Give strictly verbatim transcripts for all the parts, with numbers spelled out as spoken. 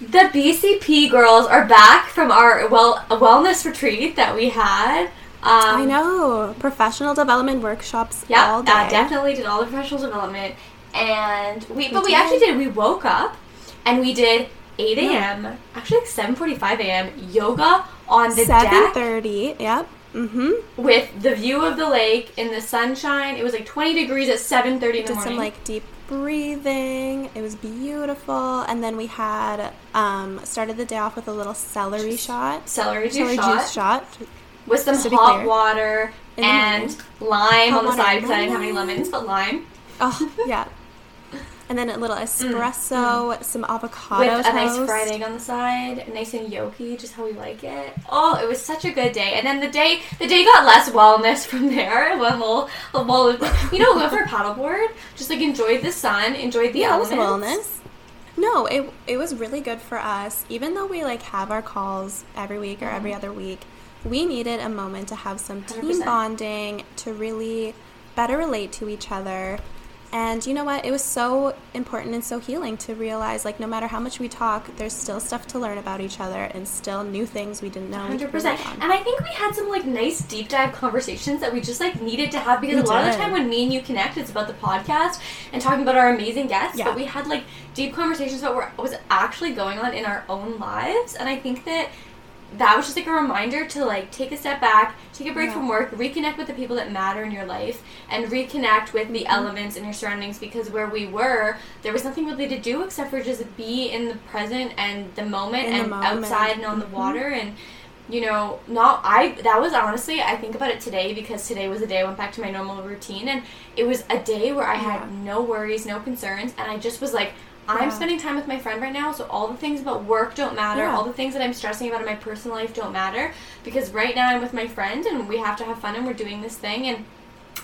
The B C P girls are back from our well wellness retreat that we had. Um, I know. Professional development workshops yep, all day. Yeah, uh, definitely did all the professional development. And we, we but did. we actually did, we woke up and we did eight a.m., yeah. actually like seven forty-five a.m., yoga on the deck. seven thirty, yep. Mm-hmm. With the view of the lake in the sunshine. It was like twenty degrees at seven thirty in the morning. Did some like deep breathing. It was beautiful. And then we had um, started the day off with a little celery Just shot. Celery juice shot. Juice shot. With some hot clear. water in and lime hot on the side because I didn't have any lemons, but lime. Oh, yeah. And then a little espresso, mm. some avocado toast. With a nice fried egg on the side, nice and yolky, just how we like it. Oh, it was such a good day. And then the day the day got less wellness from there. One little, little, you know, we went for a paddleboard, just like enjoyed the sun, enjoyed the yeah, elements. It was wellness. No, it, it was really good for us. Even though we like have our calls every week or mm. every other week, we needed a moment to have some team one hundred percent bonding, to really better relate to each other. And you know what? It was so important and so healing to realize, like, no matter how much we talk, there's still stuff to learn about each other and still new things we didn't know. one hundred percent. And I think we had some, like, nice deep dive conversations that we just, like, needed to have because we a lot did. of the time when me and you connect, it's about the podcast and talking about our amazing guests. Yeah. But we had, like, deep conversations about what was actually going on in our own lives. And I think that that was just, like, a reminder to, like, take a step back, take a break yeah. from work, reconnect with the people that matter in your life, and reconnect with the mm-hmm. elements in your surroundings, because where we were, there was nothing really to do except for just be in the present and the moment in and the moment. outside and on mm-hmm. the water. And, you know, not I. that was honestly, I think about it today, because today was the day I went back to my normal routine, and it was a day where I yeah. had no worries, no concerns, and I just was like, I'm yeah. spending time with my friend right now, so all the things about work don't matter. Yeah. All the things that I'm stressing about in my personal life don't matter, because right now I'm with my friend and we have to have fun and we're doing this thing. And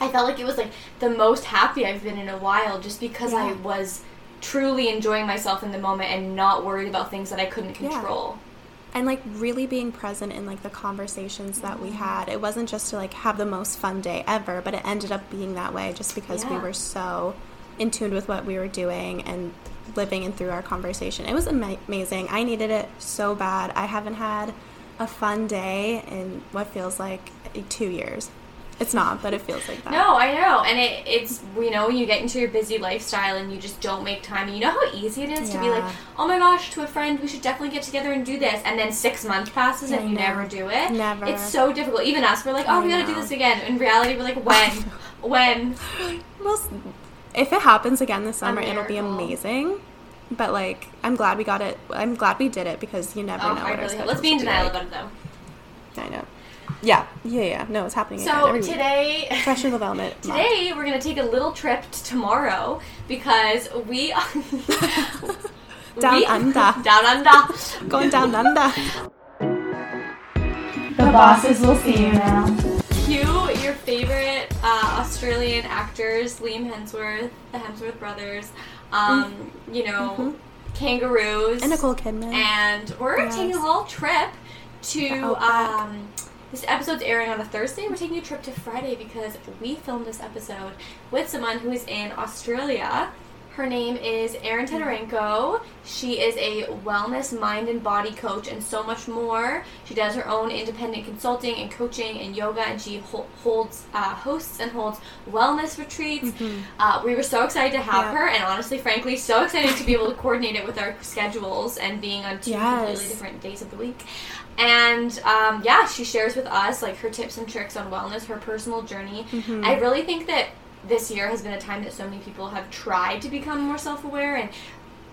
I felt like it was like the most happy I've been in a while, just because yeah. I was truly enjoying myself in the moment and not worried about things that I couldn't control. Yeah. And, like, really being present in, like, the conversations that we had. It wasn't just to, like, have the most fun day ever, but it ended up being that way just because yeah. we were so in tune with what we were doing and living and through our conversation. It was am- amazing. I needed it so bad. I haven't had a fun day in what feels like two years. It's not, but it feels like that. No, I know. And it, it's, you know, when you get into your busy lifestyle and you just don't make time. And you know how easy it is yeah. to be like, oh my gosh, to a friend, we should definitely get together and do this. And then six months passes and I you know. never do it. Never. It's so difficult. Even us, we're like, oh, I we know. gotta do this again. In reality, we're like, when? when? Well, if it happens again this summer, it'll be amazing. But, like, I'm glad we got it. I'm glad we did it, because you never oh, know I what really our schedules Let's be in denial about it, though. I know. Yeah. Yeah, yeah. No, it's happening so again. So, today... Professional development. Today, month. We're going to take a little trip to tomorrow, because we... Are down we, under. Down under. Going down under. The bosses will see you now. You, your favorite uh, Australian actors, Liam Hemsworth, the Hemsworth brothers, um, mm-hmm. you know, mm-hmm. kangaroos. And Nicole Kidman. And we're yes. taking a little trip to, um, this episode's airing on a Thursday. We're taking a trip to Friday because we filmed this episode with someone who is in Australia. Her name is Erin Tetarenko. She is a wellness, mind, and body coach and so much more. She does her own independent consulting and coaching and yoga, and she holds uh, hosts and holds wellness retreats. Mm-hmm. Uh, we were so excited to have yeah. her, and honestly, frankly, so excited to be able to coordinate it with our schedules and being on two yes. completely different days of the week. And, um, yeah, she shares with us, like, her tips and tricks on wellness, her personal journey. Mm-hmm. I really think that this year has been a time that so many people have tried to become more self-aware and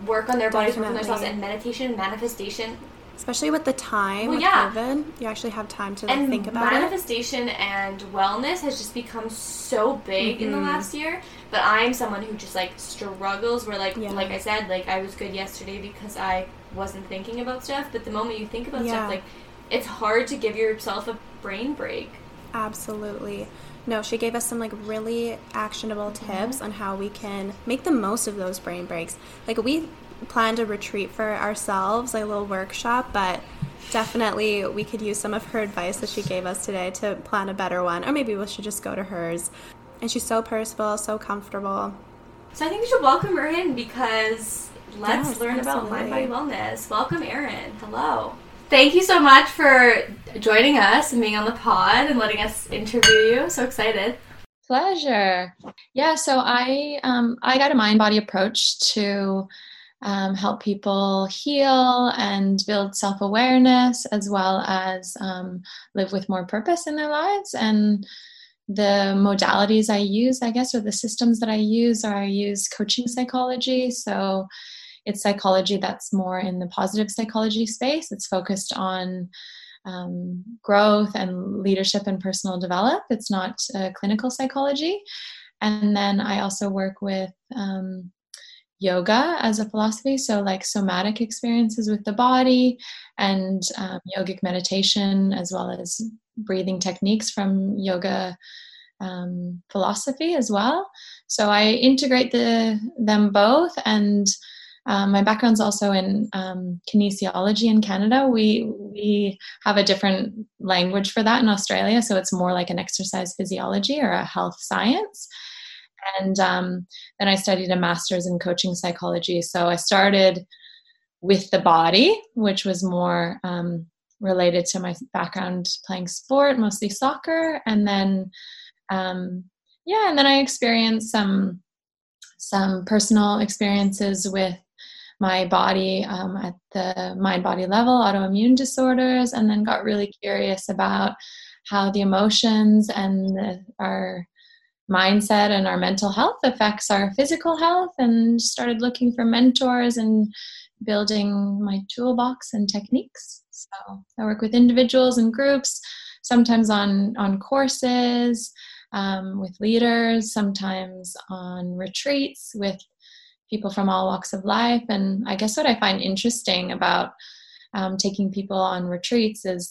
work on their bodies, Definitely. work on themselves, and meditation and manifestation. Especially with the time well, with yeah. COVID, you actually have time to like, think about manifestation it. Manifestation and wellness has just become so big mm-hmm. in the last year. But I'm someone who just, like, struggles where, like, yeah. like I said, like, I was good yesterday because I wasn't thinking about stuff. But the moment you think about yeah. stuff, like, it's hard to give yourself a brain break. Absolutely. No, she gave us some, like, really actionable tips on how we can make the most of those brain breaks. Like, we planned a retreat for ourselves, like a little workshop, but definitely we could use some of her advice that she gave us today to plan a better one. Or maybe we should just go to hers. And she's so personable, so comfortable. So I think we should welcome her in because... let's yes, learn absolutely. about mind-body wellness. Welcome, Erin. Hello. Thank you so much for joining us and being on the pod and letting us interview you. So excited. Pleasure. Yeah, so I um, I got a mind-body approach to um, help people heal and build self-awareness, as well as um, live with more purpose in their lives. And the modalities I use, I guess, or the systems that I use are I use coaching psychology. So it's psychology that's more in the positive psychology space. It's focused on Um, growth and leadership and personal development. It's not uh, clinical psychology. And then I also work with um, yoga as a philosophy. So like somatic experiences with the body and um, yogic meditation, as well as breathing techniques from yoga um, philosophy as well. So I integrate the them both. And Um, my background's also in um, kinesiology in Canada. We we have a different language for that in Australia, so it's more like an exercise physiology or a health science. And um, then I studied a master's in coaching psychology. So I started with the body, which was more um, related to my background playing sport, mostly soccer. And then, um, yeah, and then I experienced some some personal experiences with my body um, at the mind-body level, autoimmune disorders, and then got really curious about how the emotions and the, our mindset and our mental health affects our physical health, and started looking for mentors and building my toolbox and techniques. So I work with individuals and groups, sometimes on, on courses um, with leaders, sometimes on retreats with people from all walks of life. And I guess what I find interesting about um, taking people on retreats is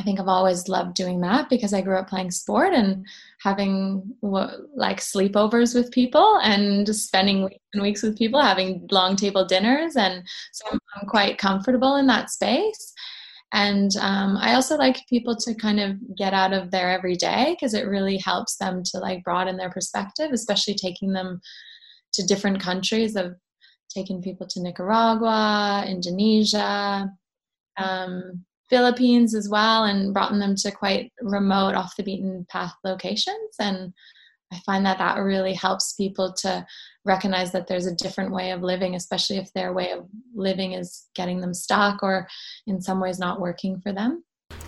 I think I've always loved doing that because I grew up playing sport and having like sleepovers with people and just spending weeks and weeks with people, having long table dinners. And so I'm quite comfortable in that space. And um, I also like people to kind of get out of their everyday because it really helps them to like broaden their perspective, especially taking them to different countries. I've taken people to Nicaragua, Indonesia, um, Philippines as well, and brought them to quite remote, off the beaten path locations. And I find that that really helps people to recognize that there's a different way of living, especially if their way of living is getting them stuck or in some ways not working for them.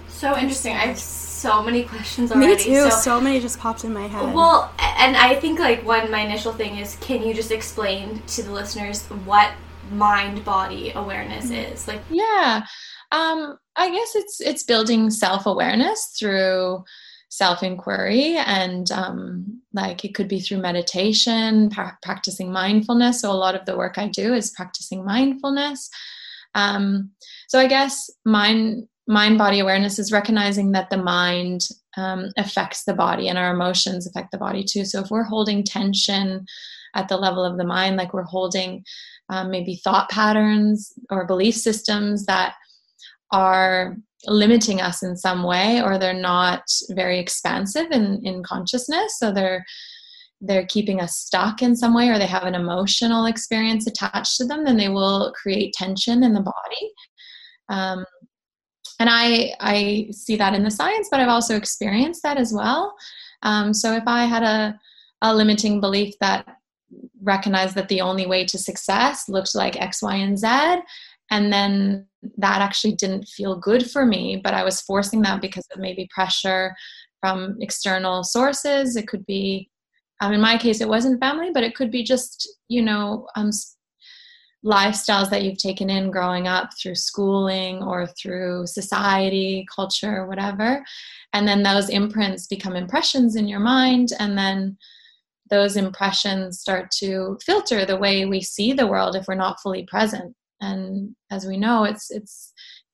So interesting. I have so many questions already. Me too. So, so many just popped in my head. Well, and I think like one, my initial thing is, can you just explain to the listeners what mind-body awareness is? Like, yeah, um, I guess it's it's building self-awareness through self-inquiry, and um, like it could be through meditation, pra- practicing mindfulness. So a lot of the work I do is practicing mindfulness. Um, so I guess mind. Mind-body awareness is recognizing that the mind um, affects the body, and our emotions affect the body too. So if we're holding tension at the level of the mind, like we're holding um, maybe thought patterns or belief systems that are limiting us in some way, or they're not very expansive in, in consciousness, so they're they're keeping us stuck in some way, or they have an emotional experience attached to them, then they will create tension in the body. Um, And I I see that in the science, but I've also experienced that as well. Um, so if I had a, a limiting belief that recognized that the only way to success looked like X, Y, and Z, and then that actually didn't feel good for me, but I was forcing that because of maybe pressure from external sources. It could be, um, in my case, it wasn't family, but it could be just, you know, um, lifestyles that you've taken in growing up through schooling or through society, culture, whatever. And then those imprints become impressions in your mind. And then those impressions start to filter the way we see the world if we're not fully present. And as we know, it's, it's,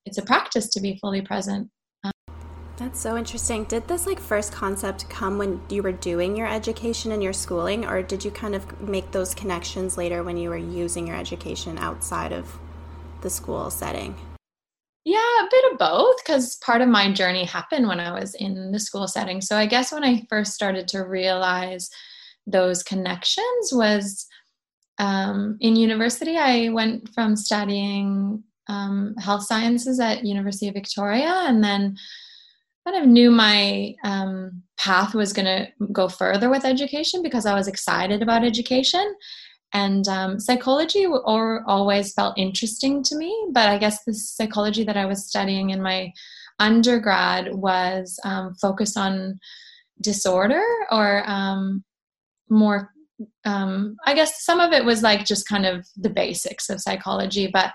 it's a practice to be fully present. Um, That's so interesting. Did this like first concept come when you were doing your education and your schooling, or did you kind of make those connections later when you were using your education outside of the school setting? Yeah, a bit of both, because part of my journey happened when I was in the school setting. So I guess when I first started to realize those connections was um, in university, I went from studying um, health sciences at University of Victoria, and then kind of knew my um, path was going to go further with education because I was excited about education. And um, psychology or always felt interesting to me, but I guess the psychology that I was studying in my undergrad was um, focused on disorder or um, more, um, I guess some of it was like just kind of the basics of psychology. But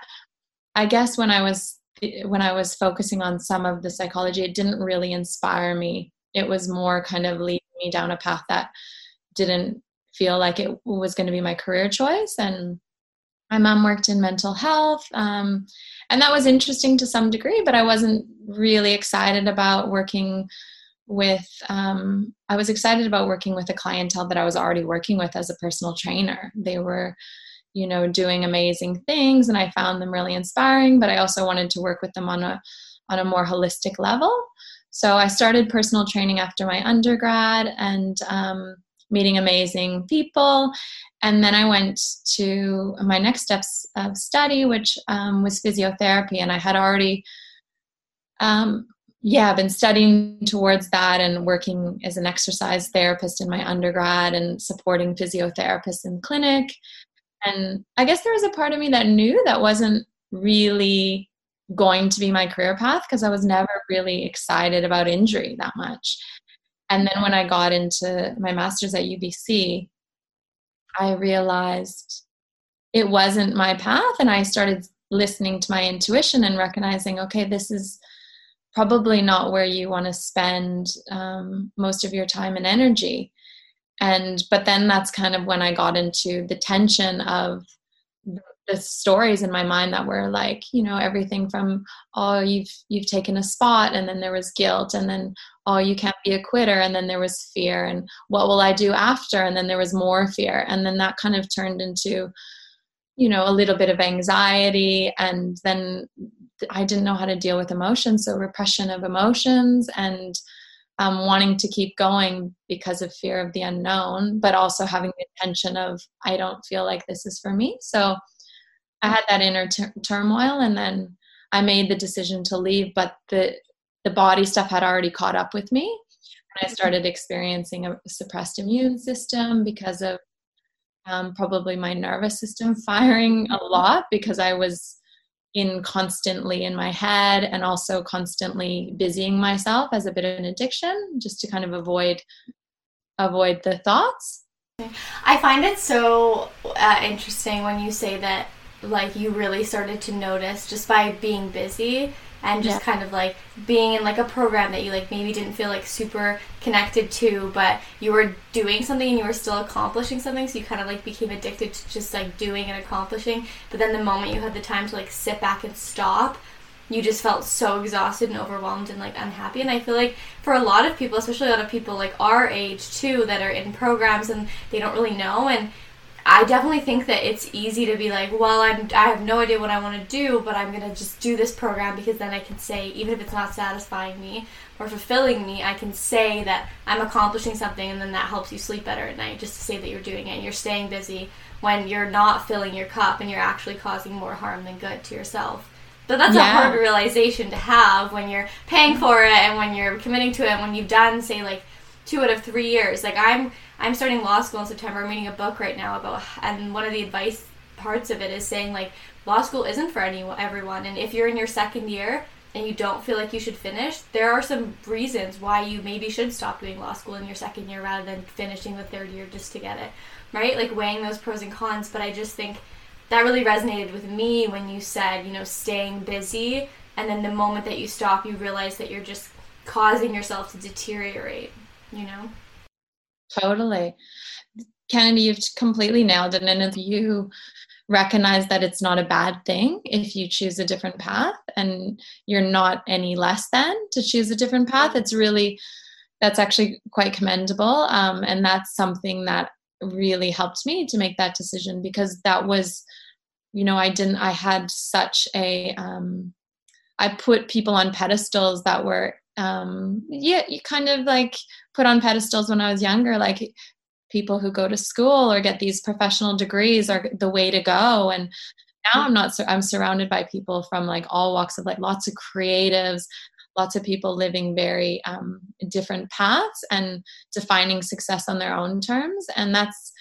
I guess when I was when I was focusing on some of the psychology, it didn't really inspire me. It was more kind of leading me down a path that didn't feel like it was going to be my career choice. And my mom worked in mental health. Um, and that was interesting to some degree, but I wasn't really excited about working with, um, I was excited about working with a clientele that I was already working with as a personal trainer. They were, you know, doing amazing things and I found them really inspiring, but I also wanted to work with them on a, on a more holistic level. So I started personal training after my undergrad and, um, meeting amazing people. And then I went to my next steps of study, which um, was physiotherapy. And I had already, um, yeah, been studying towards that and working as an exercise therapist in my undergrad and supporting physiotherapists in clinic. And I guess there was a part of me that knew that wasn't really going to be my career path because I was never really excited about injury that much. And then when I got into my master's at U B C, I realized it wasn't my path. And I started listening to my intuition and recognizing, okay, this is probably not where you want to spend um, most of your time and energy. And, but then that's kind of when I got into the tension of the stories in my mind that were like, you know, everything from, oh, you've, you've taken a spot. And then there was guilt, and then, oh, you can't be a quitter. And then there was fear, and what will I do after? And then there was more fear. And then that kind of turned into, you know, a little bit of anxiety. And then I didn't know how to deal with emotions. So repression of emotions and um, wanting to keep going because of fear of the unknown, but also having the tension of, I don't feel like this is for me. So I had that inner ter- turmoil, and then I made the decision to leave, but the the body stuff had already caught up with me. And I started experiencing a suppressed immune system because of um, probably my nervous system firing a lot because I was in constantly in my head and also constantly busying myself as a bit of an addiction just to kind of avoid avoid the thoughts. I find it so uh, interesting when you say that, like, you really started to notice just by being busy and just yeah. kind of like being in like a program that you like maybe didn't feel like super connected to, but you were doing something and you were still accomplishing something, so you kind of like became addicted to just like doing and accomplishing. But then the moment you had the time to like sit back and stop, you just felt so exhausted and overwhelmed and like unhappy. And I feel like for a lot of people, especially a lot of people like our age too that are in programs and they don't really know, and I definitely think that it's easy to be like, well, I'm, I have no idea what I want to do, but I'm going to just do this program because then I can say, even if it's not satisfying me or fulfilling me, I can say that I'm accomplishing something, and then that helps you sleep better at night just to say that you're doing it and you're staying busy when you're not filling your cup and you're actually causing more harm than good to yourself. But that's yeah. a hard realization to have when you're paying for it and when you're committing to it and when you've done, say, like, two out of three years. Like, I'm I'm starting law school in September. I'm reading a book right now about, and one of the advice parts of it is saying, like, law school isn't for anyone, everyone. And if you're in your second year and you don't feel like you should finish, there are some reasons why you maybe should stop doing law school in your second year rather than finishing the third year just to get it, right? Like, weighing those pros and cons. But I just think that really resonated with me when you said, you know, staying busy. And then the moment that you stop, you realize that you're just causing yourself to deteriorate. You know, totally, Kennedy, you've completely nailed it. And if you recognize that it's not a bad thing if you choose a different path, and you're not any less than to choose a different path, it's really, that's actually quite commendable. Um, and that's something that really helped me to make that decision, because that was, you know, I didn't, I had such a, um, I put people on pedestals that were Um, yeah, you kind of like put on pedestals when I was younger, like people who go to school or get these professional degrees are the way to go. And now I'm not, I'm surrounded by people from like all walks of life, lots of creatives, lots of people living very um, different paths and defining success on their own terms. And that's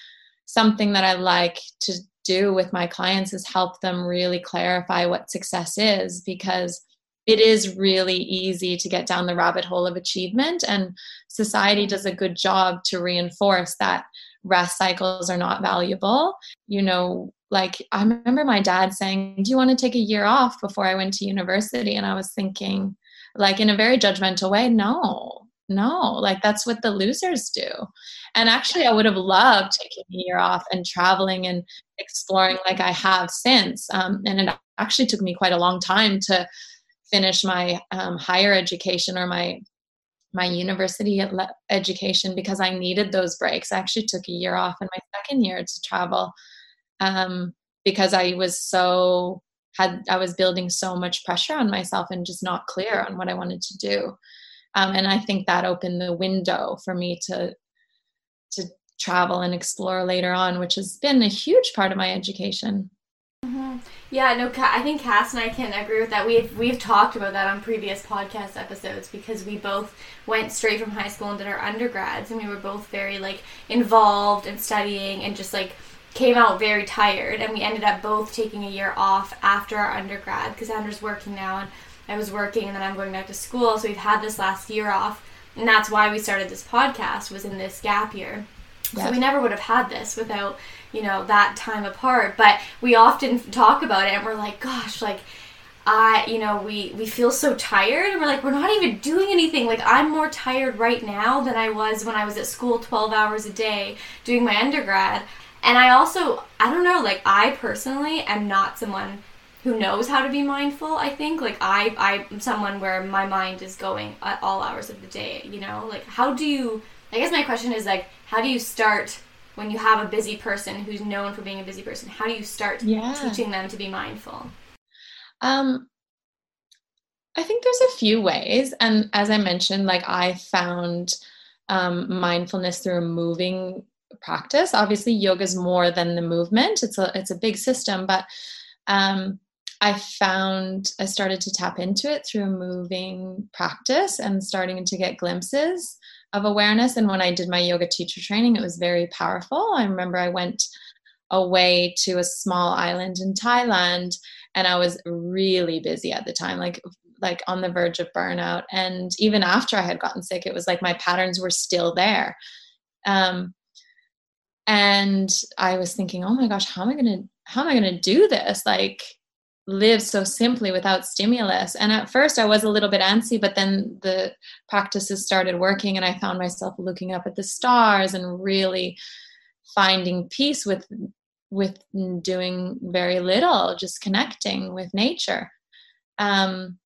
something that I like to do with my clients, is help them really clarify what success is, because it is really easy to get down the rabbit hole of achievement, and society does a good job to reinforce that rest cycles are not valuable. You know, like I remember my dad saying, do you want to take a year off before I went to university? And I was thinking, like, in a very judgmental way, no, no, like that's what the losers do. And actually I would have loved taking a year off and traveling and exploring like I have since. Um, and it actually took me quite a long time to finish my um, higher education or my my university education, because I needed those breaks. I actually took a year off in my second year to travel um, because I was so had I was building so much pressure on myself and just not clear on what I wanted to do. Um, and I think that opened the window for me to to travel and explore later on, which has been a huge part of my education. Mm-hmm. Yeah, no, I think Cass and I can agree with that. We've we've talked about that on previous podcast episodes, because we both went straight from high school and did our undergrads, and we were both very like involved in studying and just like came out very tired, and we ended up both taking a year off after our undergrad, because Andrew's working now and I was working, and then I'm going back to school, so we've had this last year off, and that's why we started this podcast, was in this gap year. Yeah. So we never would have had this without, you know, that time apart. But we often talk about it and we're like, gosh, like, I, you know, we, we feel so tired. And we're like, we're not even doing anything. Like, I'm more tired right now than I was when I was at school twelve hours a day doing my undergrad. And I also, I don't know, like, I personally am not someone who knows how to be mindful, I think. Like, I, I'm someone where my mind is going at all hours of the day, you know? Like, how do you... I guess my question is, like, how do you start when you have a busy person who's known for being a busy person? How do you start yeah. teaching them to be mindful? Um, I think there's a few ways. And as I mentioned, like, I found um, mindfulness through a moving practice. Obviously, yoga is more than the movement. It's a, it's a big system, but um, I found I started to tap into it through a moving practice and starting to get glimpses of awareness. And when I did my yoga teacher training, it was very powerful. I remember I went away to a small island in Thailand, and I was really busy at the time, like like on the verge of burnout. And even after I had gotten sick, it was like my patterns were still there. Um, and I was thinking, oh my gosh, how am I gonna how am I gonna do this? Like, live so simply without stimulus. And at first I was a little bit antsy, but then the practices started working, and I found myself looking up at the stars and really finding peace with, with doing very little, just connecting with nature. Um,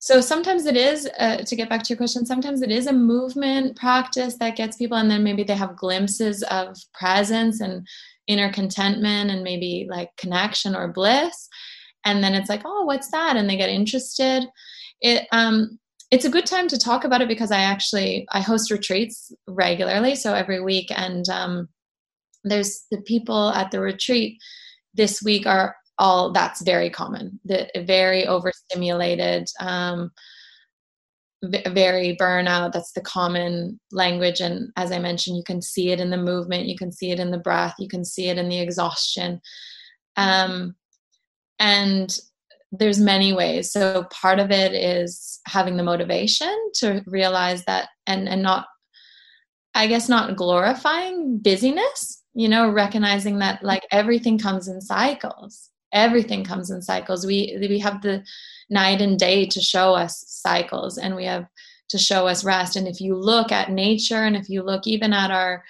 so sometimes it is, uh, to get back to your question, sometimes it is a movement practice that gets people, and then maybe they have glimpses of presence and inner contentment and maybe like connection or bliss. And then it's like, oh, what's that? And they get interested. It, um, it's a good time to talk about it, because I actually, I host retreats regularly. So every week, and um, there's the people at the retreat this week are all, that's very common, the very overstimulated, um, v- very burnout. That's the common language. And as I mentioned, you can see it in the movement, you can see it in the breath, you can see it in the exhaustion. Um, And there's many ways. So part of it is having the motivation to realize that, and, and not, I guess, not glorifying busyness, you know, recognizing that like everything comes in cycles. Everything comes in cycles. We, we have the night and day to show us cycles, and we have to show us rest. And if you look at nature, and if you look even at our,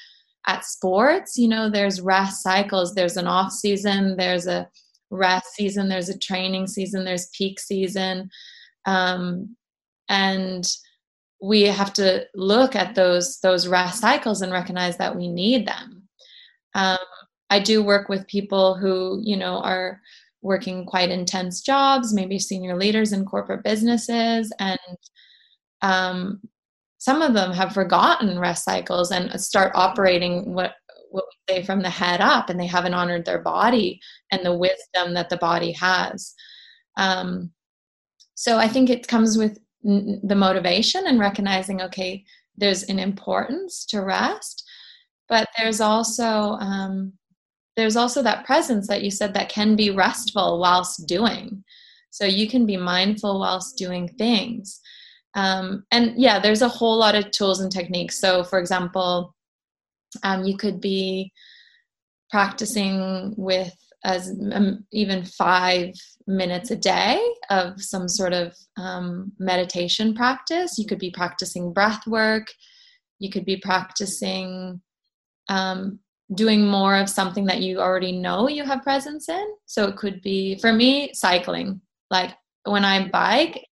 at sports, you know, there's rest cycles, there's an off season, there's a rest season, there's a training season, there's peak season. Um, and we have to look at those, those rest cycles and recognize that we need them. Um, I do work with people who, you know, are working quite intense jobs, maybe senior leaders in corporate businesses. And um, some of them have forgotten rest cycles and start operating what, what we say from the head up, and they haven't honored their body and the wisdom that the body has. Um, so I think it comes with n- the motivation and recognizing, okay, there's an importance to rest, but there's also, um, there's also that presence that you said that can be restful whilst doing. So you can be mindful whilst doing things. Um, and yeah, there's a whole lot of tools and techniques. So for example, um, you could be practicing with as um, even five minutes a day of some sort of um, meditation practice. You could be practicing breath work. You could be practicing um, doing more of something that you already know you have presence in. So it could be, for me, cycling. Like when I bike,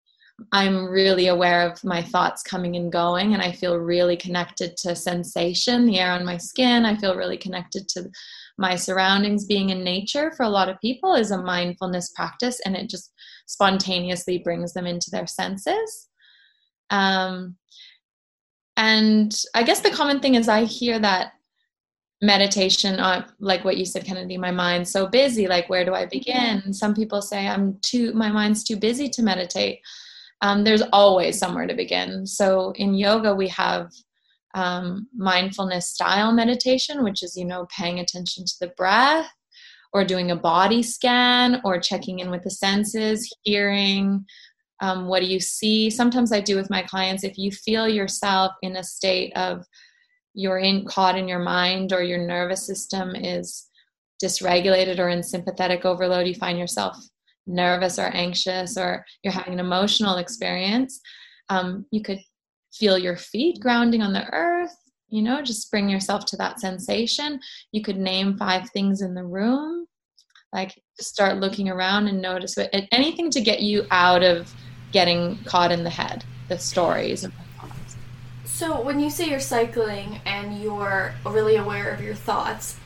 I'm really aware of my thoughts coming and going, and I feel really connected to sensation, the air on my skin. I feel really connected to my surroundings. Being in nature for a lot of people is a mindfulness practice, and it just spontaneously brings them into their senses. Um, and I guess the common thing is I hear that meditation, uh, like what you said, Kennedy, my mind's so busy, like where do I begin? And some people say I'm too, my mind's too busy to meditate. Um, there's always somewhere to begin. So in yoga, we have um, mindfulness style meditation, which is, you know, paying attention to the breath or doing a body scan or checking in with the senses, hearing, um, what do you see? Sometimes I do with my clients, if you feel yourself in a state of you're in caught in your mind or your nervous system is dysregulated or in sympathetic overload, you find yourself nervous or anxious, or you're having an emotional experience, um, you could feel your feet grounding on the earth, you know, just bring yourself to that sensation. You could name five things in the room, like start looking around and notice what, anything to get you out of getting caught in the head, the stories. So when you say you're cycling and you're really aware of your thoughts,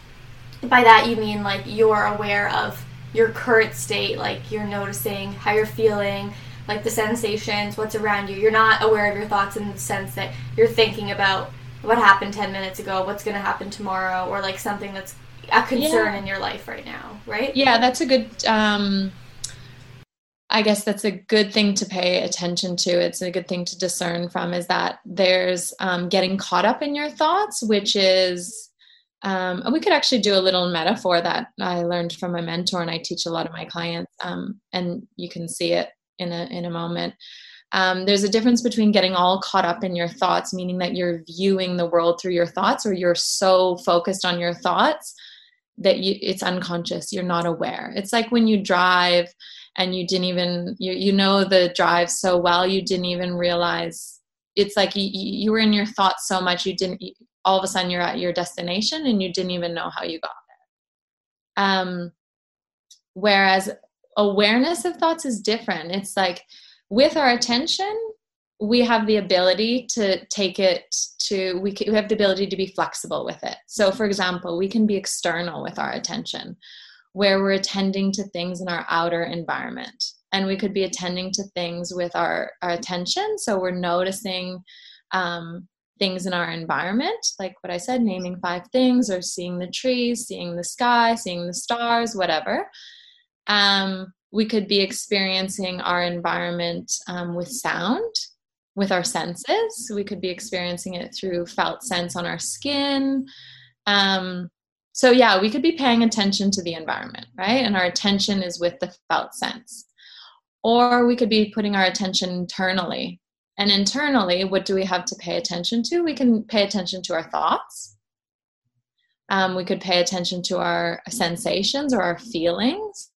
by that you mean like you're aware of your current state, like you're noticing how you're feeling, like the sensations, what's around you. You're not aware of your thoughts in the sense that you're thinking about what happened ten minutes ago, what's going to happen tomorrow, or like something that's a concern yeah. in your life right now, right? Yeah, that's a good, um, I guess that's a good thing to pay attention to. It's a good thing to discern from, is that there's um, getting caught up in your thoughts, which is, Um, we could actually do a little metaphor that I learned from my mentor, and I teach a lot of my clients, um, and you can see it in a, in a moment. Um, there's a difference between getting all caught up in your thoughts, meaning that you're viewing the world through your thoughts, or you're so focused on your thoughts that you, it's unconscious. You're not aware. It's like when you drive and you didn't even, you, you know the drive so well, you didn't even realize. It's like you, you were in your thoughts so much, you didn't, all of a sudden you're at your destination and you didn't even know how you got there. Um, whereas awareness of thoughts is different. It's like with our attention, we have the ability to take it to, we, can, we have the ability to be flexible with it. So for example, we can be external with our attention, where we're attending to things in our outer environment. And we could be attending to things with our, our attention. So we're noticing um, things in our environment, like what I said, naming five things, or seeing the trees, seeing the sky, seeing the stars, whatever. Um, we could be experiencing our environment um, with sound, with our senses. We could be experiencing it through felt sense on our skin. Um, so yeah, we could be paying attention to the environment, right? And our attention is with the felt sense. Or we could be putting our attention internally. And internally, what do we have to pay attention to? We can pay attention to our thoughts. Um, we could pay attention to our sensations or our feelings.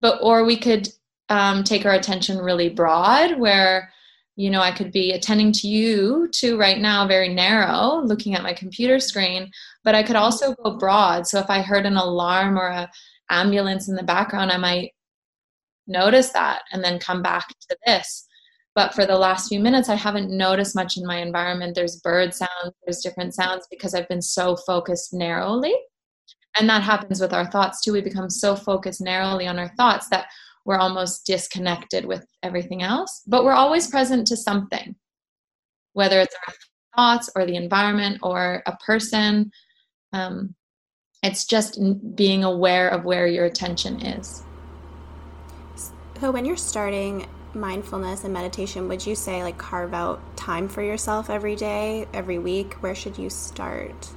But or we could um, take our attention really broad, where, you know, I could be attending to you to right now, very narrow, looking at my computer screen. But I could also go broad. So if I heard an alarm or an ambulance in the background, I might notice that and then come back to this. But for the last few minutes, I haven't noticed much in my environment. There's bird sounds, there's different sounds, because I've been so focused narrowly. And that happens with our thoughts too. We become so focused narrowly on our thoughts that we're almost disconnected with everything else, but we're always present to something. whether it's our thoughts or the environment or a person. Um, it's just being aware of where your attention is. So when you're starting mindfulness and meditation, would you say like carve out time for yourself every day, every week? Where should you start?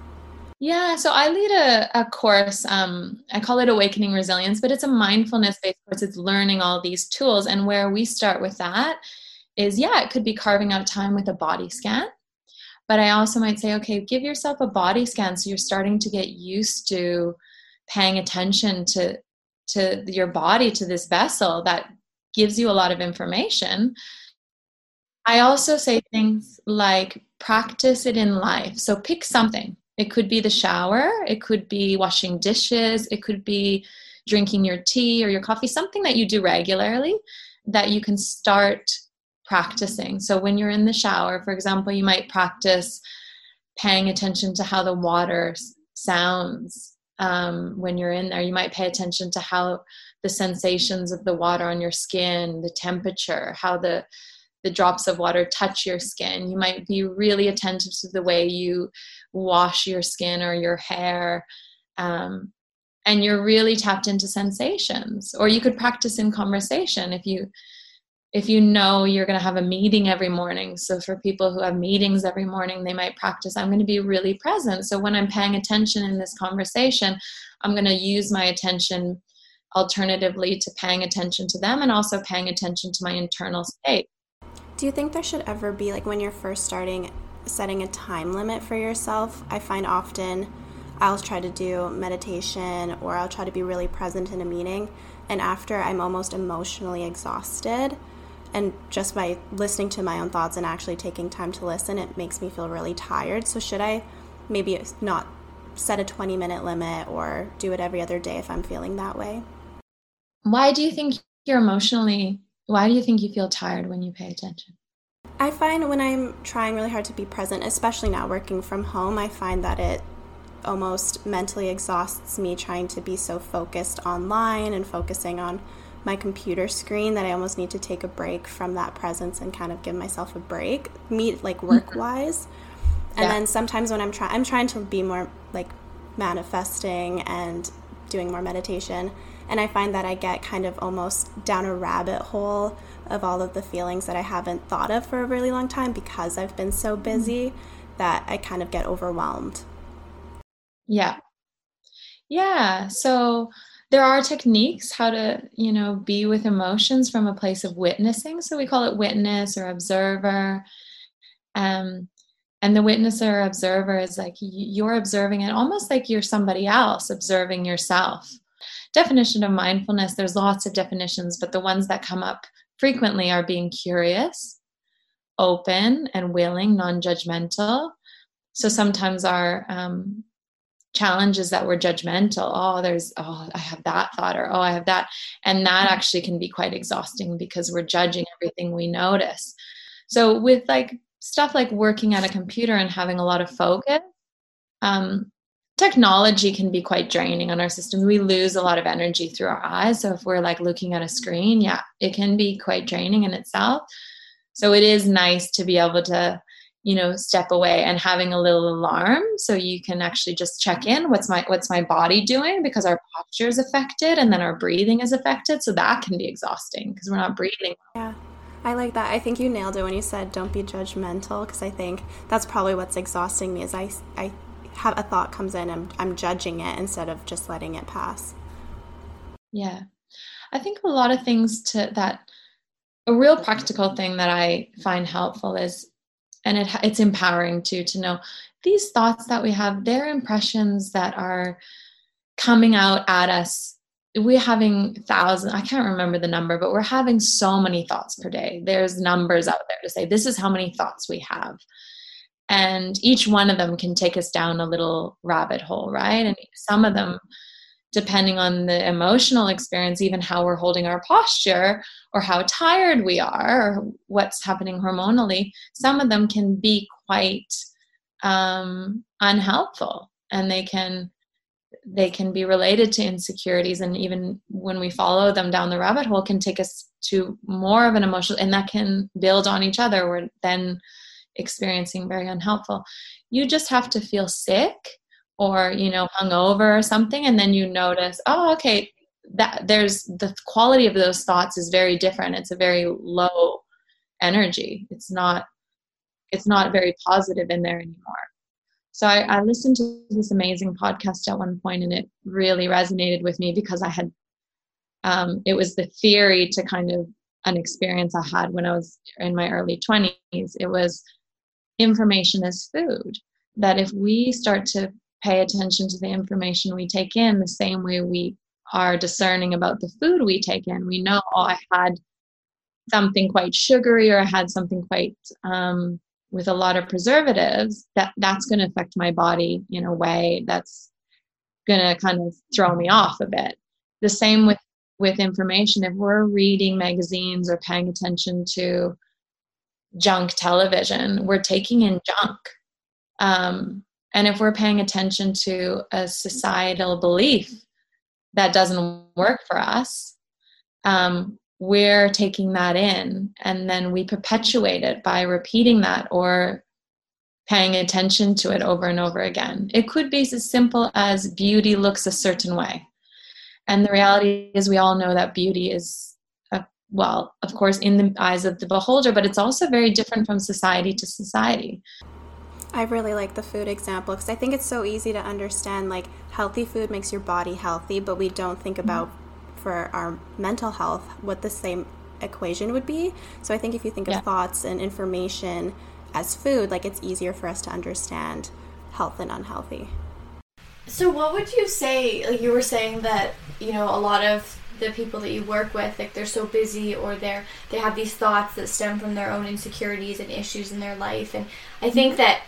Yeah, so I lead a, a course, um, I call it Awakening Resilience, but it's a mindfulness-based course. It's learning all these tools. And where we start with that is, yeah, it could be carving out time with a body scan. But I also might say, okay, give yourself a body scan so you're starting to get used to paying attention to, to your body, to this vessel that gives you a lot of information. I also say things like practice it in life. So pick something. It could be the shower, it could be washing dishes, it could be drinking your tea or your coffee, something that you do regularly that you can start practicing. So when you're in the shower, for example, you might practice paying attention to how the water sounds um, when you're in there. You might pay attention to how the sensations of the water on your skin, the temperature, how the the drops of water touch your skin. You might be really attentive to the way you wash your skin or your hair. Um, and you're really tapped into sensations. Or you could practice in conversation if you if you know you're going to have a meeting every morning. So for people who have meetings every morning, they might practice, I'm going to be really present. So when I'm paying attention in this conversation, I'm going to use my attention alternatively to paying attention to them and also paying attention to my internal state. Do you think there should ever be, like when you're first starting, setting a time limit for yourself? I find often I'll try to do meditation or I'll try to be really present in a meeting, and after I'm almost emotionally exhausted, and just by listening to my own thoughts and actually taking time to listen, it makes me feel really tired. So should I maybe not set a twenty minute limit or do it every other day if I'm feeling that way? Why do you think you're emotionally Why do you think you feel tired when you pay attention? I find when I'm trying really hard to be present, especially now working from home, I find that it almost mentally exhausts me trying to be so focused online and focusing on my computer screen that I almost need to take a break from that presence and kind of give myself a break, meet like work-wise. And yeah. Then sometimes when I'm trying, I'm trying to be more like manifesting and doing more meditation. And I find that I get kind of almost down a rabbit hole of all of the feelings that I haven't thought of for a really long time because I've been so busy that I kind of get overwhelmed. Yeah. Yeah. So there are techniques how to, you know, be with emotions from a place of witnessing. So we call it witness or observer. Um, and the witness or observer is like you're observing it almost like you're somebody else observing yourself. Definition of mindfulness, there's lots of definitions, but the ones that come up frequently are being curious, open and willing, non-judgmental. So sometimes our um, challenges that we're judgmental, oh, there's, oh, I have that thought, or oh, I have that. And that actually can be quite exhausting because we're judging everything we notice. So with like stuff like working at a computer and having a lot of focus, um, technology can be quite draining on our system. We lose a lot of energy through our eyes. So if we're like looking at a screen, yeah, it can be quite draining in itself. So it is nice to be able to, you know, step away and having a little alarm so you can actually just check in. What's my, what's my body doing? Because our posture is affected and then our breathing is affected. So that can be exhausting because we're not breathing. Yeah. I like that. I think you nailed it when you said don't be judgmental, because I think that's probably what's exhausting me is I, I, have a thought comes in and I'm judging it instead of just letting it pass. Yeah. I think a lot of things to that, a real practical thing that I find helpful is, and it, it's empowering too, to know these thoughts that we have, they're impressions that are coming out at us. We're having thousands, I can't remember the number, but we're having so many thoughts per day. There's numbers out there to say, this is how many thoughts we have. And each one of them can take us down a little rabbit hole, right? And some of them, depending on the emotional experience, even how we're holding our posture or how tired we are or what's happening hormonally, some of them can be quite um, unhelpful, and they can they can be related to insecurities. And even when we follow them down the rabbit hole, can take us to more of an emotional, and that can build on each other where then experiencing very unhelpful. You just have to feel sick or, you know, hungover or something. And then you notice, oh, okay, that there's the quality of those thoughts is very different. It's a very low energy. It's not, it's not very positive in there anymore. So I, I listened to this amazing podcast at one point, and it really resonated with me because I had, um, it was the theory to kind of an experience I had when I was in my early twenties. It was information as food, that if we start to pay attention to the information we take in the same way we are discerning about the food we take in, we know, oh, I had something quite sugary, or I had something quite, um, with a lot of preservatives, that that's going to affect my body in a way that's going to kind of throw me off a bit. The same with, with information. If we're reading magazines or paying attention to junk television, we're taking in junk. Um, and if we're paying attention to a societal belief that doesn't work for us, um, we're taking that in, and then we perpetuate it by repeating that or paying attention to it over and over again. It could be as simple as beauty looks a certain way. And the reality is we all know that beauty is, a, well, of course, in the eyes of the beholder, but it's also very different from society to society. I really like the food example because I think it's so easy to understand, like, healthy food makes your body healthy, but we don't think about for our mental health what the same equation would be. So I think if you think yeah. of thoughts and information as food, like, it's easier for us to understand health and unhealthy. So what would you say, like, you were saying that, you know, a lot of the people that you work with, like, they're so busy, or they're they have these thoughts that stem from their own insecurities and issues in their life, and I think that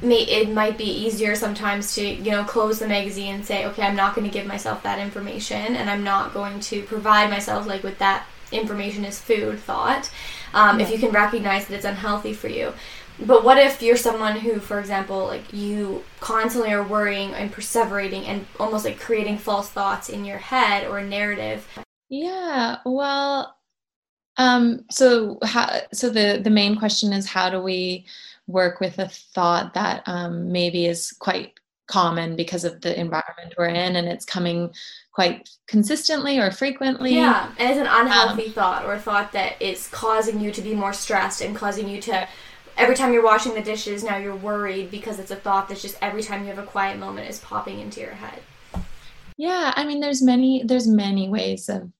May, it might be easier sometimes to, you know, close the magazine and say, okay, I'm not going to give myself that information, and I'm not going to provide myself, like, with that information as food thought, um, yeah. if you can recognize that it's unhealthy for you. But what if you're someone who, for example, like, you constantly are worrying and perseverating and almost, like, creating false thoughts in your head or a narrative? Yeah, well, um, so how, so the, the main question is, how do we work with a thought that um, maybe is quite common because of the environment we're in, and it's coming quite consistently or frequently? Yeah, and it's an unhealthy um, thought, or a thought that is causing you to be more stressed and causing you to, every time you're washing the dishes, now you're worried because it's a thought that's just every time you have a quiet moment is popping into your head. Yeah, I mean, there's many, there's many ways of,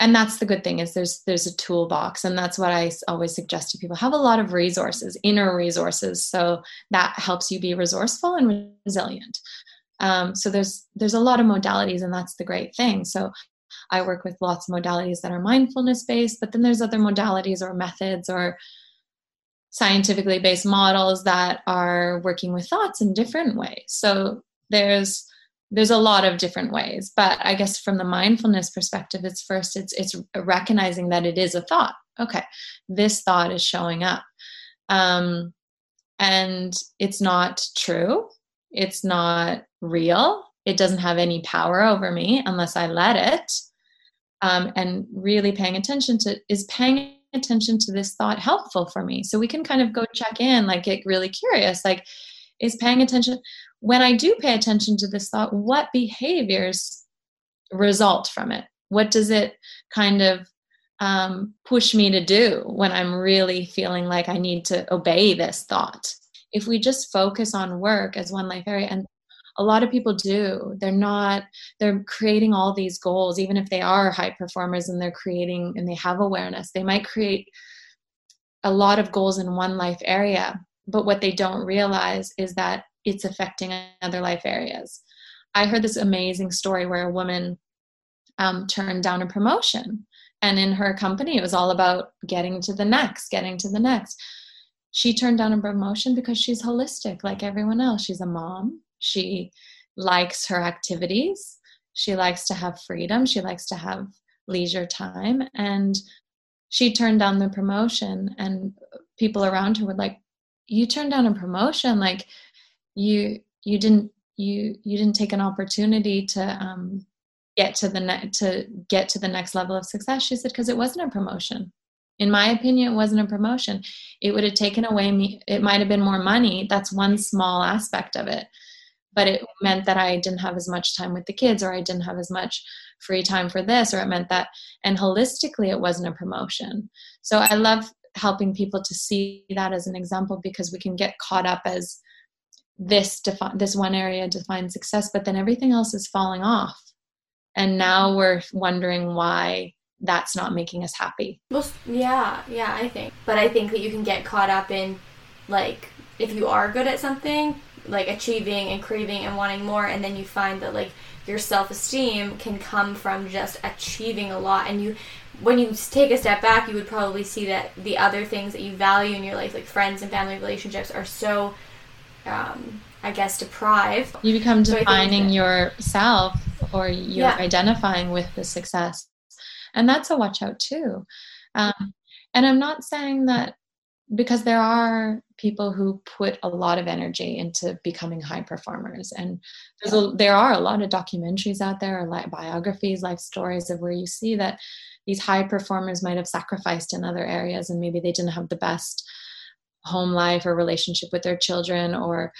and that's the good thing, is there's there's a toolbox, and that's what I always suggest to people. Have a lot of resources, inner resources, so that helps you be resourceful and resilient. Um, so there's there's a lot of modalities, and that's the great thing. So I work with lots of modalities that are mindfulness-based, but then there's other modalities or methods or scientifically-based models that are working with thoughts in different ways. So there's... There's a lot of different ways, but I guess from the mindfulness perspective, it's first, it's it's recognizing that it is a thought. Okay, this thought is showing up. Um, and it's not true. It's not real. It doesn't have any power over me unless I let it. Um, and really paying attention to, is paying attention to this thought helpful for me? So we can kind of go check in, like, get really curious, like, is paying attention... When I do pay attention to this thought, what behaviors result from it? What does it kind of um, push me to do when I'm really feeling like I need to obey this thought? If we just focus on work as one life area, and a lot of people do, they're not, they're creating all these goals, even if they are high performers and they're creating and they have awareness, they might create a lot of goals in one life area. But what they don't realize is that it's affecting other life areas. I heard this amazing story where a woman um, turned down a promotion, and in her company, it was all about getting to the next, getting to the next. She turned down a promotion because she's holistic, like everyone else. She's a mom. She likes her activities. She likes to have freedom. She likes to have leisure time. And she turned down the promotion, and people around her were like, you turned down a promotion. Like, you, you didn't, you, you didn't take an opportunity to, um, get to the next, to get to the next level of success. She said, cause it wasn't a promotion. In my opinion, it wasn't a promotion. It would have taken away me. It might have been more money. That's one small aspect of it. But it meant that I didn't have as much time with the kids, or I didn't have as much free time for this, or it meant that. And holistically, it wasn't a promotion. So I love helping people to see that as an example, because we can get caught up as this defi- this one area defines success, but then everything else is falling off. And now we're wondering why that's not making us happy. Well, yeah, yeah, I think. But I think that you can get caught up in, like, if you are good at something, like achieving and craving and wanting more, and then you find that, like, your self-esteem can come from just achieving a lot. And you, when you take a step back, you would probably see that the other things that you value in your life, like friends and family relationships, are so, um, I guess, deprived. You become defining so yourself, or you're yeah. identifying with the success. And that's a watch out too. Um, and I'm not saying that, because there are people who put a lot of energy into becoming high performers. And there's a, there are a lot of documentaries out there, or like biographies, life stories, of where you see that these high performers might have sacrificed in other areas, and maybe they didn't have the best home life or relationship with their children or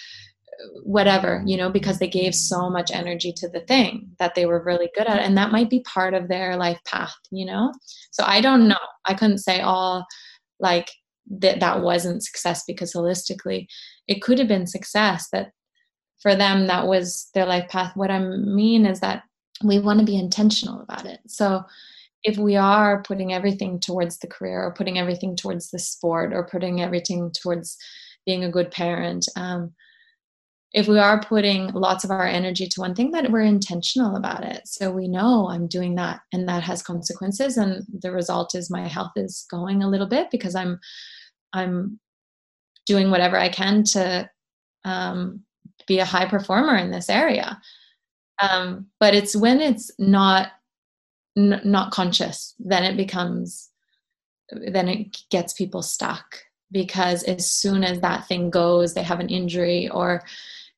whatever, you know, because they gave so much energy to the thing that they were really good at. And that might be part of their life path, you know? So I don't know. I couldn't say all like that that wasn't success, because holistically it could have been success that for them, that was their life path. What I mean is that we want to be intentional about it. So if we are putting everything towards the career, or putting everything towards the sport, or putting everything towards being a good parent, um, if we are putting lots of our energy to one thing, that we're intentional about it. So we know I'm doing that, and that has consequences. And the result is my health is going a little bit, because I'm, I'm doing whatever I can to um, be a high performer in this area. Um, but it's when it's not, n- not conscious, then it becomes, then it gets people stuck, because as soon as that thing goes, they have an injury, or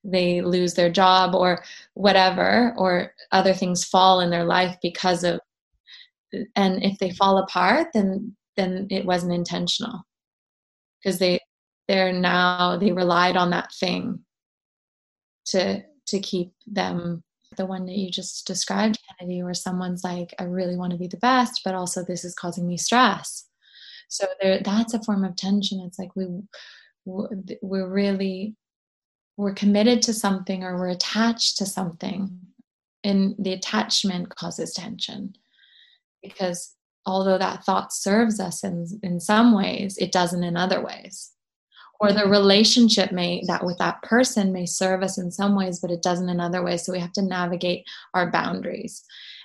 they lose their job, or whatever, or other things fall in their life because of, and if they fall apart, then, then it wasn't intentional, because they, they're now, they relied on that thing to, to keep them. The one that you just described, Kennedy, where someone's like, I really want to be the best, but also this is causing me stress. So there, that's a form of tension. It's like we, we're really, we're committed to something, or we're attached to something, and the attachment causes tension, because although that thought serves us in, in some ways, it doesn't in other ways. Or the relationship may, that with that person may serve us in some ways, but it doesn't in other ways. So we have to navigate our boundaries,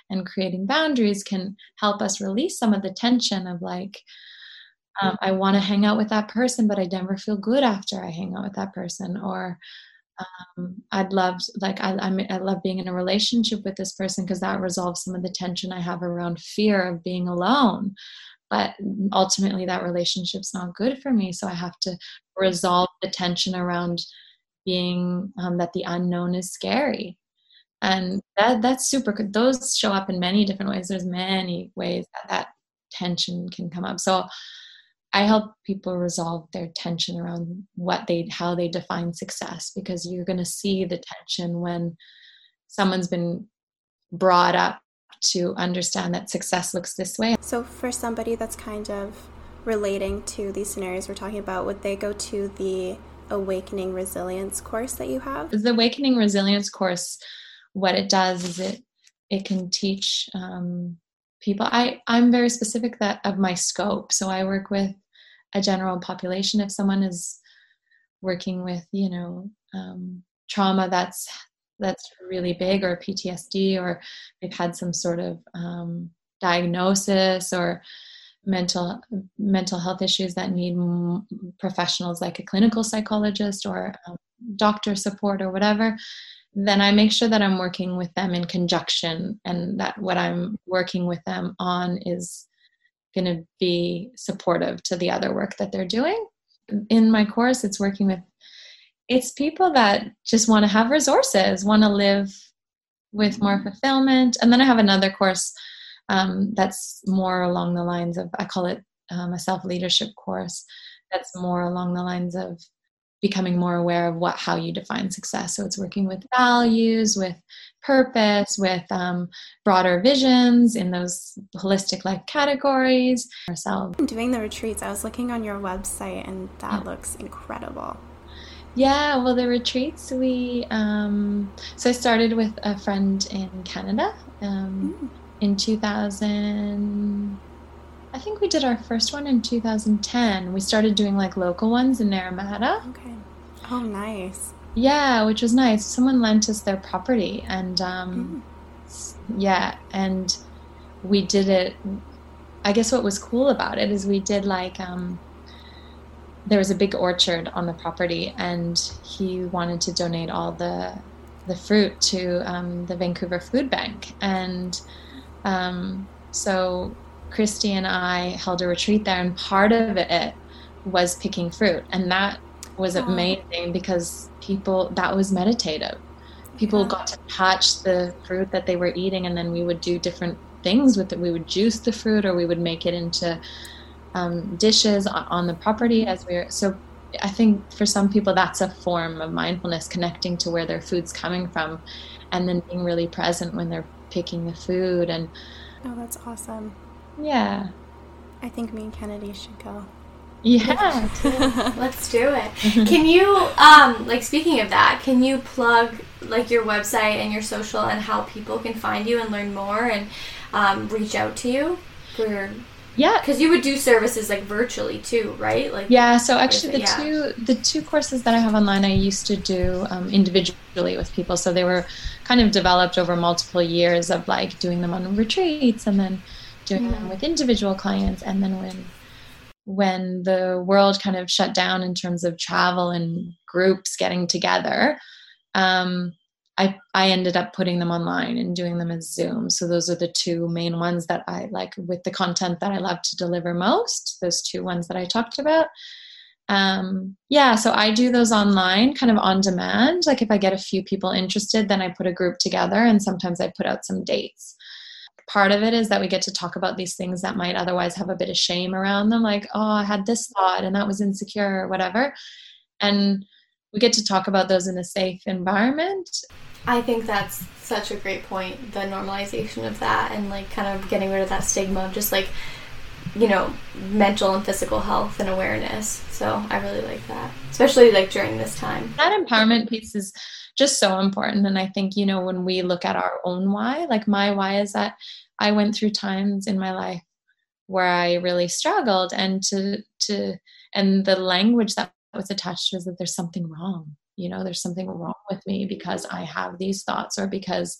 and creating boundaries can help us release some of the tension of like, Um, I want to hang out with that person, but I never feel good after I hang out with that person. Or um, I'd love, like, I, I'm, I love being in a relationship with this person, because that resolves some of the tension I have around fear of being alone. But ultimately, that relationship's not good for me, so I have to resolve the tension around being um, that the unknown is scary. And that that's super good. Those show up in many different ways. There's many ways that that tension can come up. So I help people resolve their tension around what they, how they define success, because you're going to see the tension when someone's been brought up to understand that success looks this way. So for somebody that's kind of relating to these scenarios we're talking about, would they go to the Awakening Resilience course that you have? The Awakening Resilience course, what it does is it, it can teach, um, people. I, I'm very specific that of my scope. So I work with a general population. If someone is working with, you know, um, trauma that's, that's really big, or P T S D, or they've had some sort of um, diagnosis, or mental, mental health issues that need professionals like a clinical psychologist or um, doctor support or whatever, then I make sure that I'm working with them in conjunction, and that what I'm working with them on is going to be supportive to the other work that they're doing. In my course, it's working with, it's people that just want to have resources, want to live with more fulfillment. And then I have another course um, that's more along the lines of, I call it um, a self-leadership course that's more along the lines of becoming more aware of what, how you define success. So it's working with values, with purpose, with um, broader visions in those holistic life categories. Ourselves. Doing the retreats, I was looking on your website and that yeah. looks incredible. Yeah, well, the retreats, we, um, so I started with a friend in Canada um, mm. in two thousand, I think we did our first one in two thousand ten. We started doing like local ones in Naramata. Okay. Oh, nice. Yeah, which was nice. Someone lent us their property and um, mm. yeah, and we did it. I guess what was cool about it is we did like, um, there was a big orchard on the property and he wanted to donate all the the fruit to um, the Vancouver Food Bank. And um, so Christy and I held a retreat there and part of it was picking fruit. And that was oh. amazing because people, that was meditative. People yeah. got to touch the fruit that they were eating and then we would do different things with it. We would juice the fruit or we would make it into Um, dishes on the property as we were. So I think for some people that's a form of mindfulness, connecting to where their food's coming from and then being really present when they're picking the food. And oh, that's awesome. Yeah, I think me and Kennedy should go. Yeah. Let's do it. Can you um, like speaking of that, can you plug like your website and your social and how people can find you and learn more and um, reach out to you for your Yeah, because you would do services like virtually too, right? Like yeah. So actually, the yeah. two the two courses that I have online, I used to do um, individually with people. So they were kind of developed over multiple years of like doing them on retreats and then doing yeah. them with individual clients. And then when when the world kind of shut down in terms of travel and groups getting together, um, I I ended up putting them online and doing them as Zoom. So those are the two main ones that I like with the content that I love to deliver most, those two ones that I talked about. Um, yeah, so I do those online kind of on demand. Like if I get a few people interested, then I put a group together and sometimes I put out some dates. Part of it is that we get to talk about these things that might otherwise have a bit of shame around them. Like, oh, I had this thought and that was insecure or whatever. And we get to talk about those in a safe environment. I think that's such a great point, the normalization of that and like kind of getting rid of that stigma of just like, you know, mental and physical health and awareness. So I really like that, especially like during this time. That empowerment piece is just so important. And I think, you know, when we look at our own why, like my why is that I went through times in my life where I really struggled and to, to, and the language that was attached was that there's something wrong. You know, there's something wrong with me because I have these thoughts or because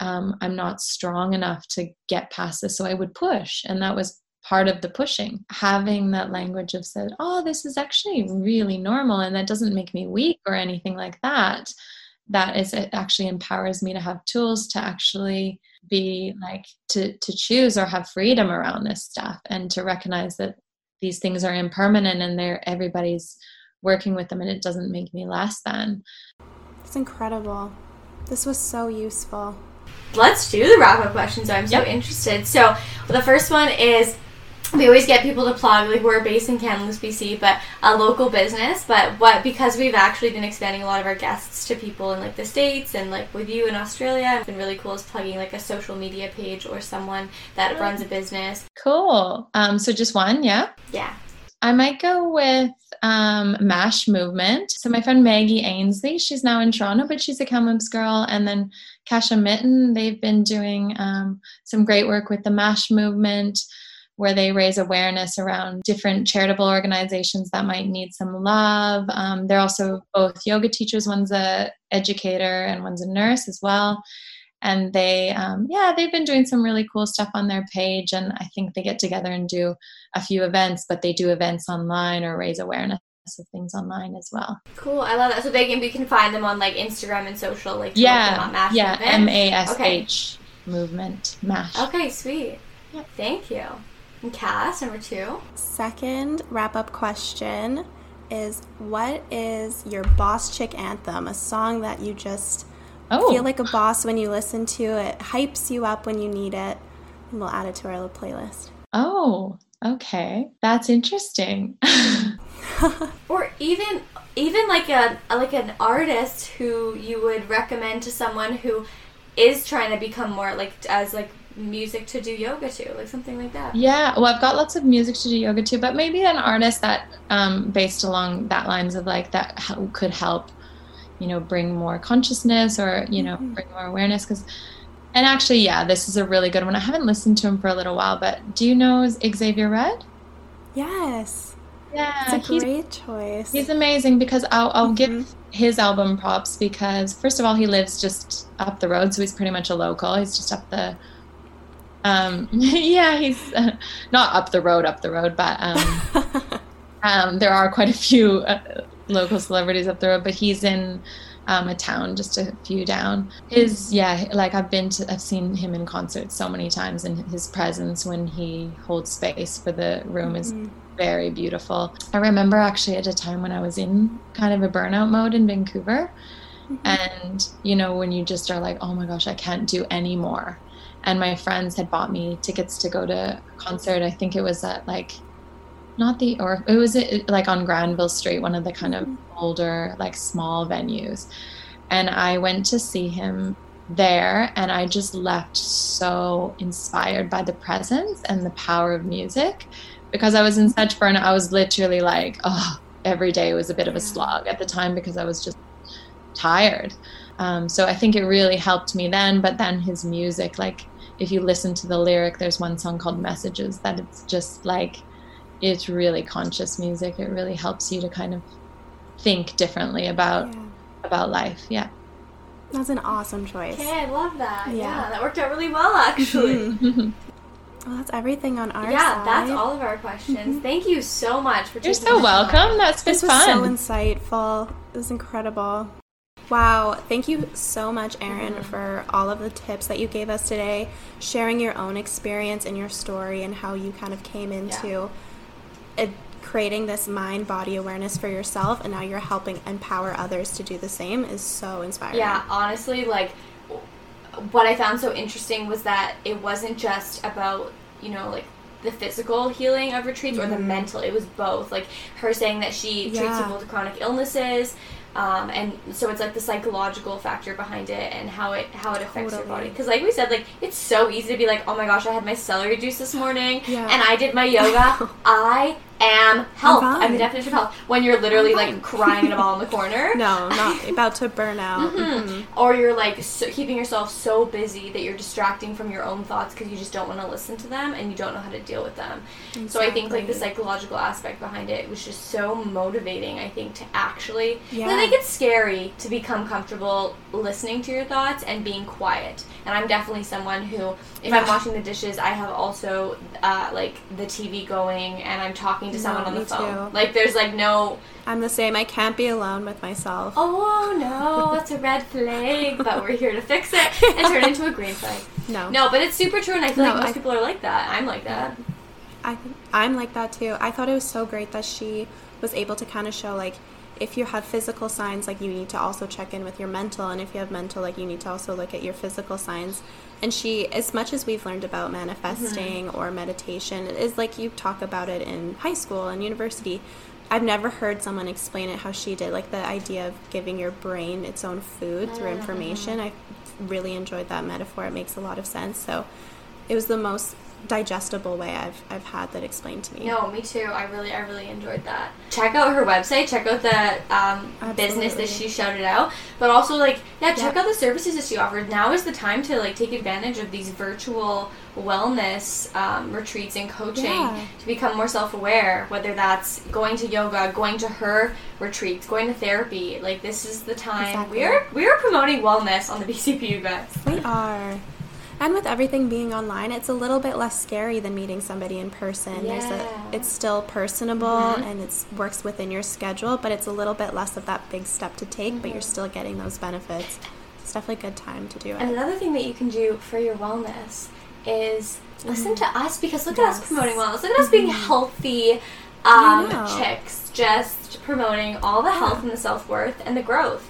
um, I'm not strong enough to get past this. So I would push. And that was part of the pushing. Having that language of said, oh, this is actually really normal. And that doesn't make me weak or anything like that. That is, it actually empowers me to have tools to actually be like, to, to choose or have freedom around this stuff and to recognize that these things are impermanent and they're everybody's working with them and it doesn't make me less than. It's incredible. This was so useful. Let's do the wrap-up questions. I'm yep. so interested. So well, the first one is, we always get people to plug, like we're based in Kamloops, B C, but a local business, but what, because we've actually been expanding a lot of our guests to people in like the States and like with you in Australia, it's been really cool is plugging like a social media page or someone that mm. runs a business. Cool. Um, so just one, yeah? Yeah. I might go with um, MASH Movement. So my friend Maggie Ainslie, she's now in Toronto, but she's a Kamloops girl. And then Kasha Mitten, they've been doing um, some great work with the MASH Movement, where they raise awareness around different charitable organizations that might need some love. Um, they're also both yoga teachers. One's a educator and one's a nurse as well. And they, um, yeah, they've been doing some really cool stuff on their page. And I think they get together and do a few events, but they do events online or raise awareness of things online as well. Cool. I love that. So they can, you can find them on like Instagram and social, like yeah, yeah, M A S H Movement, MASH. Okay, sweet. Yeah. Thank you. And Cass, number two. Second wrap-up question is, what is your Boss Chick anthem? A song that you just oh. feel like a boss when you listen to it, hypes you up when you need it, and we'll add it to our little playlist. Oh, Okay, that's interesting. Or even even like a like an artist who you would recommend to someone who is trying to become more like as like music to do yoga to, like something like that. Yeah, well, I've got lots of music to do yoga to, but maybe an artist that um based along that lines of like that how could help, you know, bring more consciousness or, you know, mm-hmm. bring more awareness. Because and actually, yeah, this is a really good one. I haven't listened to him for a little while, but do you know Xavier Redd? Yes. Yeah. It's a great choice. He's amazing because I'll, I'll mm-hmm. give his album props because, first of all, he lives just up the road, so he's pretty much a local. He's just up the... Um, yeah, he's uh, not up the road, up the road, but um, um, there are quite a few uh, local celebrities up the road, but he's in... Um, a town just a few down. His yeah like I've been to I've seen him in concerts so many times, and his presence when he holds space for the room mm-hmm. is very beautiful. I remember actually at a time when I was in kind of a burnout mode in Vancouver mm-hmm. and you know when you just are like, oh my gosh, I can't do any more, and my friends had bought me tickets to go to a concert. I think it was at like Not the, or it was like on Granville Street, one of the kind of older, like small venues. And I went to see him there, and I just left so inspired by the presence and the power of music, because I was in such burnout. I was literally like, oh, every day was a bit of a slog at the time because I was just tired. Um, so I think it really helped me then. But then his music, like if you listen to the lyric, there's one song called Messages that it's just like, it's really conscious music. It really helps you to kind of think differently about yeah. about life. Yeah. That's an awesome choice. Okay, I love that. Yeah, yeah that worked out really well, actually. Well, that's everything on our yeah, side. Yeah, that's all of our questions. Mm-hmm. Thank you so much for You're so welcome. That's been this fun. This was so insightful. It was incredible. Wow. Thank you so much, Erin, mm-hmm. for all of the tips that you gave us today, sharing your own experience and your story and how you kind of came into yeah. creating this mind-body awareness for yourself, and now you're helping empower others to do the same is so inspiring. Yeah, honestly, like, what I found so interesting was that it wasn't just about, you know, like, the physical healing of retreats mm-hmm. or the mental. It was both. Like, her saying that she yeah. treats people with chronic illnesses, um, and so it's, like, the psychological factor behind it and how it how it affects totally. Your body. Because, like we said, like, it's so easy to be like, oh, my gosh, I had my celery juice this morning, yeah. and I did my yoga. I... am health. I'm, I'm the definition of health. When you're literally like crying in a ball in the corner. No, not about to burn out. Mm-hmm. Mm-hmm. Or you're like so, keeping yourself so busy that you're distracting from your own thoughts because you just don't want to listen to them and you don't know how to deal with them. Exactly. So I think like the psychological aspect behind it was just so motivating, I think, to actually. Yeah. I think it's scary to become comfortable listening to your thoughts and being quiet. And I'm definitely someone who, if I'm washing the dishes, I have also uh, like the T V going and I'm talking to someone no, on the phone. Too. Like, there's, like, no... I'm the same. I can't be alone with myself. Oh, no. That's a red flag. But we're here to fix it and turn it into a green flag. No. No, but it's super true, and I feel no, like most I, people are like that. I'm like that. I think I'm like that, too. I thought it was so great that she was able to kind of show, like, if you have physical signs, like, you need to also check in with your mental, and if you have mental, like, you need to also look at your physical signs. And she, as much as we've learned about manifesting mm-hmm. or meditation, it is like you talk about it in high school and university. I've never heard someone explain it how she did, like the idea of giving your brain its own food through information. I really enjoyed that metaphor. It makes a lot of sense. So it was the most digestible way I've I've had that explained to me. No, me too. I really, I really enjoyed that. Check out her website. Check out the um, business that she shouted out. But also, like, yeah, check yeah. out the services that she offers. Now is the time to, like, take advantage of these virtual wellness um, retreats and coaching yeah. to become more self-aware, whether that's going to yoga, going to her retreats, going to therapy. Like, this is the time. Exactly. We are, we are promoting wellness on the B C P, you guys. We are. And with everything being online, it's a little bit less scary than meeting somebody in person. Yeah. There's a, it's still personable mm-hmm. and it works within your schedule, but it's a little bit less of that big step to take, mm-hmm. but you're still getting those benefits. It's definitely a good time to do it. And another thing that you can do for your wellness is listen mm-hmm. to us, because look yes. at us promoting wellness. Look at mm-hmm. us being healthy um, chicks, just promoting all the yeah. health and the self-worth and the growth.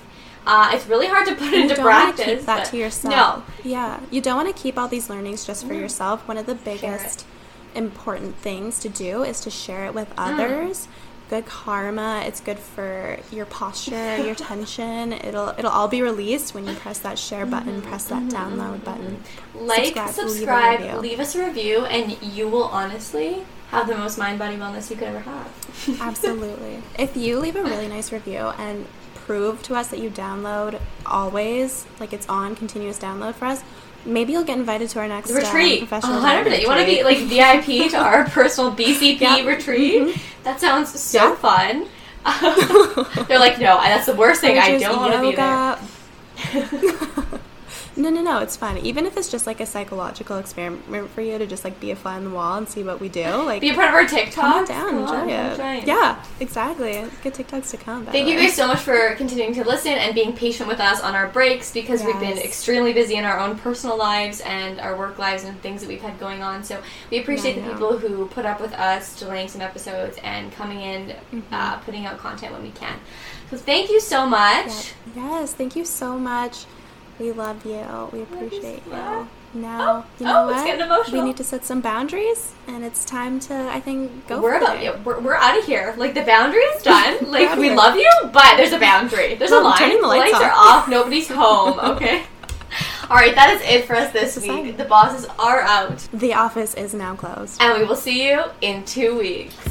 Uh, it's really hard to put you into don't practice. Keep that to yourself. No. Yeah. You don't want to keep all these learnings just for mm-hmm. yourself. One of the biggest important things to do is to share it with others. Mm. Good karma. It's good for your posture, your tension. It'll it'll all be released when you press that share button, mm-hmm. press that mm-hmm. download button. Like, subscribe, subscribe leave, leave us a review, and you will honestly have the most mind, body, wellness you could ever have. Absolutely. If you leave a really nice review and prove to us that you download always, like it's on continuous download for us, maybe you'll get invited to our next retreat. Um, professional one hundred percent. Retreat. You want to be like V I P to our personal B C P yep. retreat? Mm-hmm. That sounds so yep. fun. Um, they're like, no, that's the worst thing. I don't want to be there. No, no, no, it's fun. Even if it's just like a psychological experiment for you to just like be a fly on the wall and see what we do. Like, be a part of our TikToks. Come down, enjoy on, it. Enjoy. Yeah, exactly. Good TikToks to come. Thank you guys so much for continuing to listen and being patient with us on our breaks, because yes. we've been extremely busy in our own personal lives and our work lives and things that we've had going on. So we appreciate yeah, the people who put up with us, delaying some episodes and coming in, mm-hmm. uh, putting out content when we can. So thank you so much. Yeah. Yes, thank you so much. We love you. We appreciate you. Now, oh, you know oh, what? It's getting emotional. We need to set some boundaries, and it's time to, I think, go we're for about, it. Yeah, we're we're out of here. Like, the boundary is done. Like, we love you, but there's a boundary. There's no, a line. Turning the lights, the lights off. are off. Nobody's home, okay? All right, that is it for us this week. The bosses are out. The office is now closed. And we will see you in two weeks.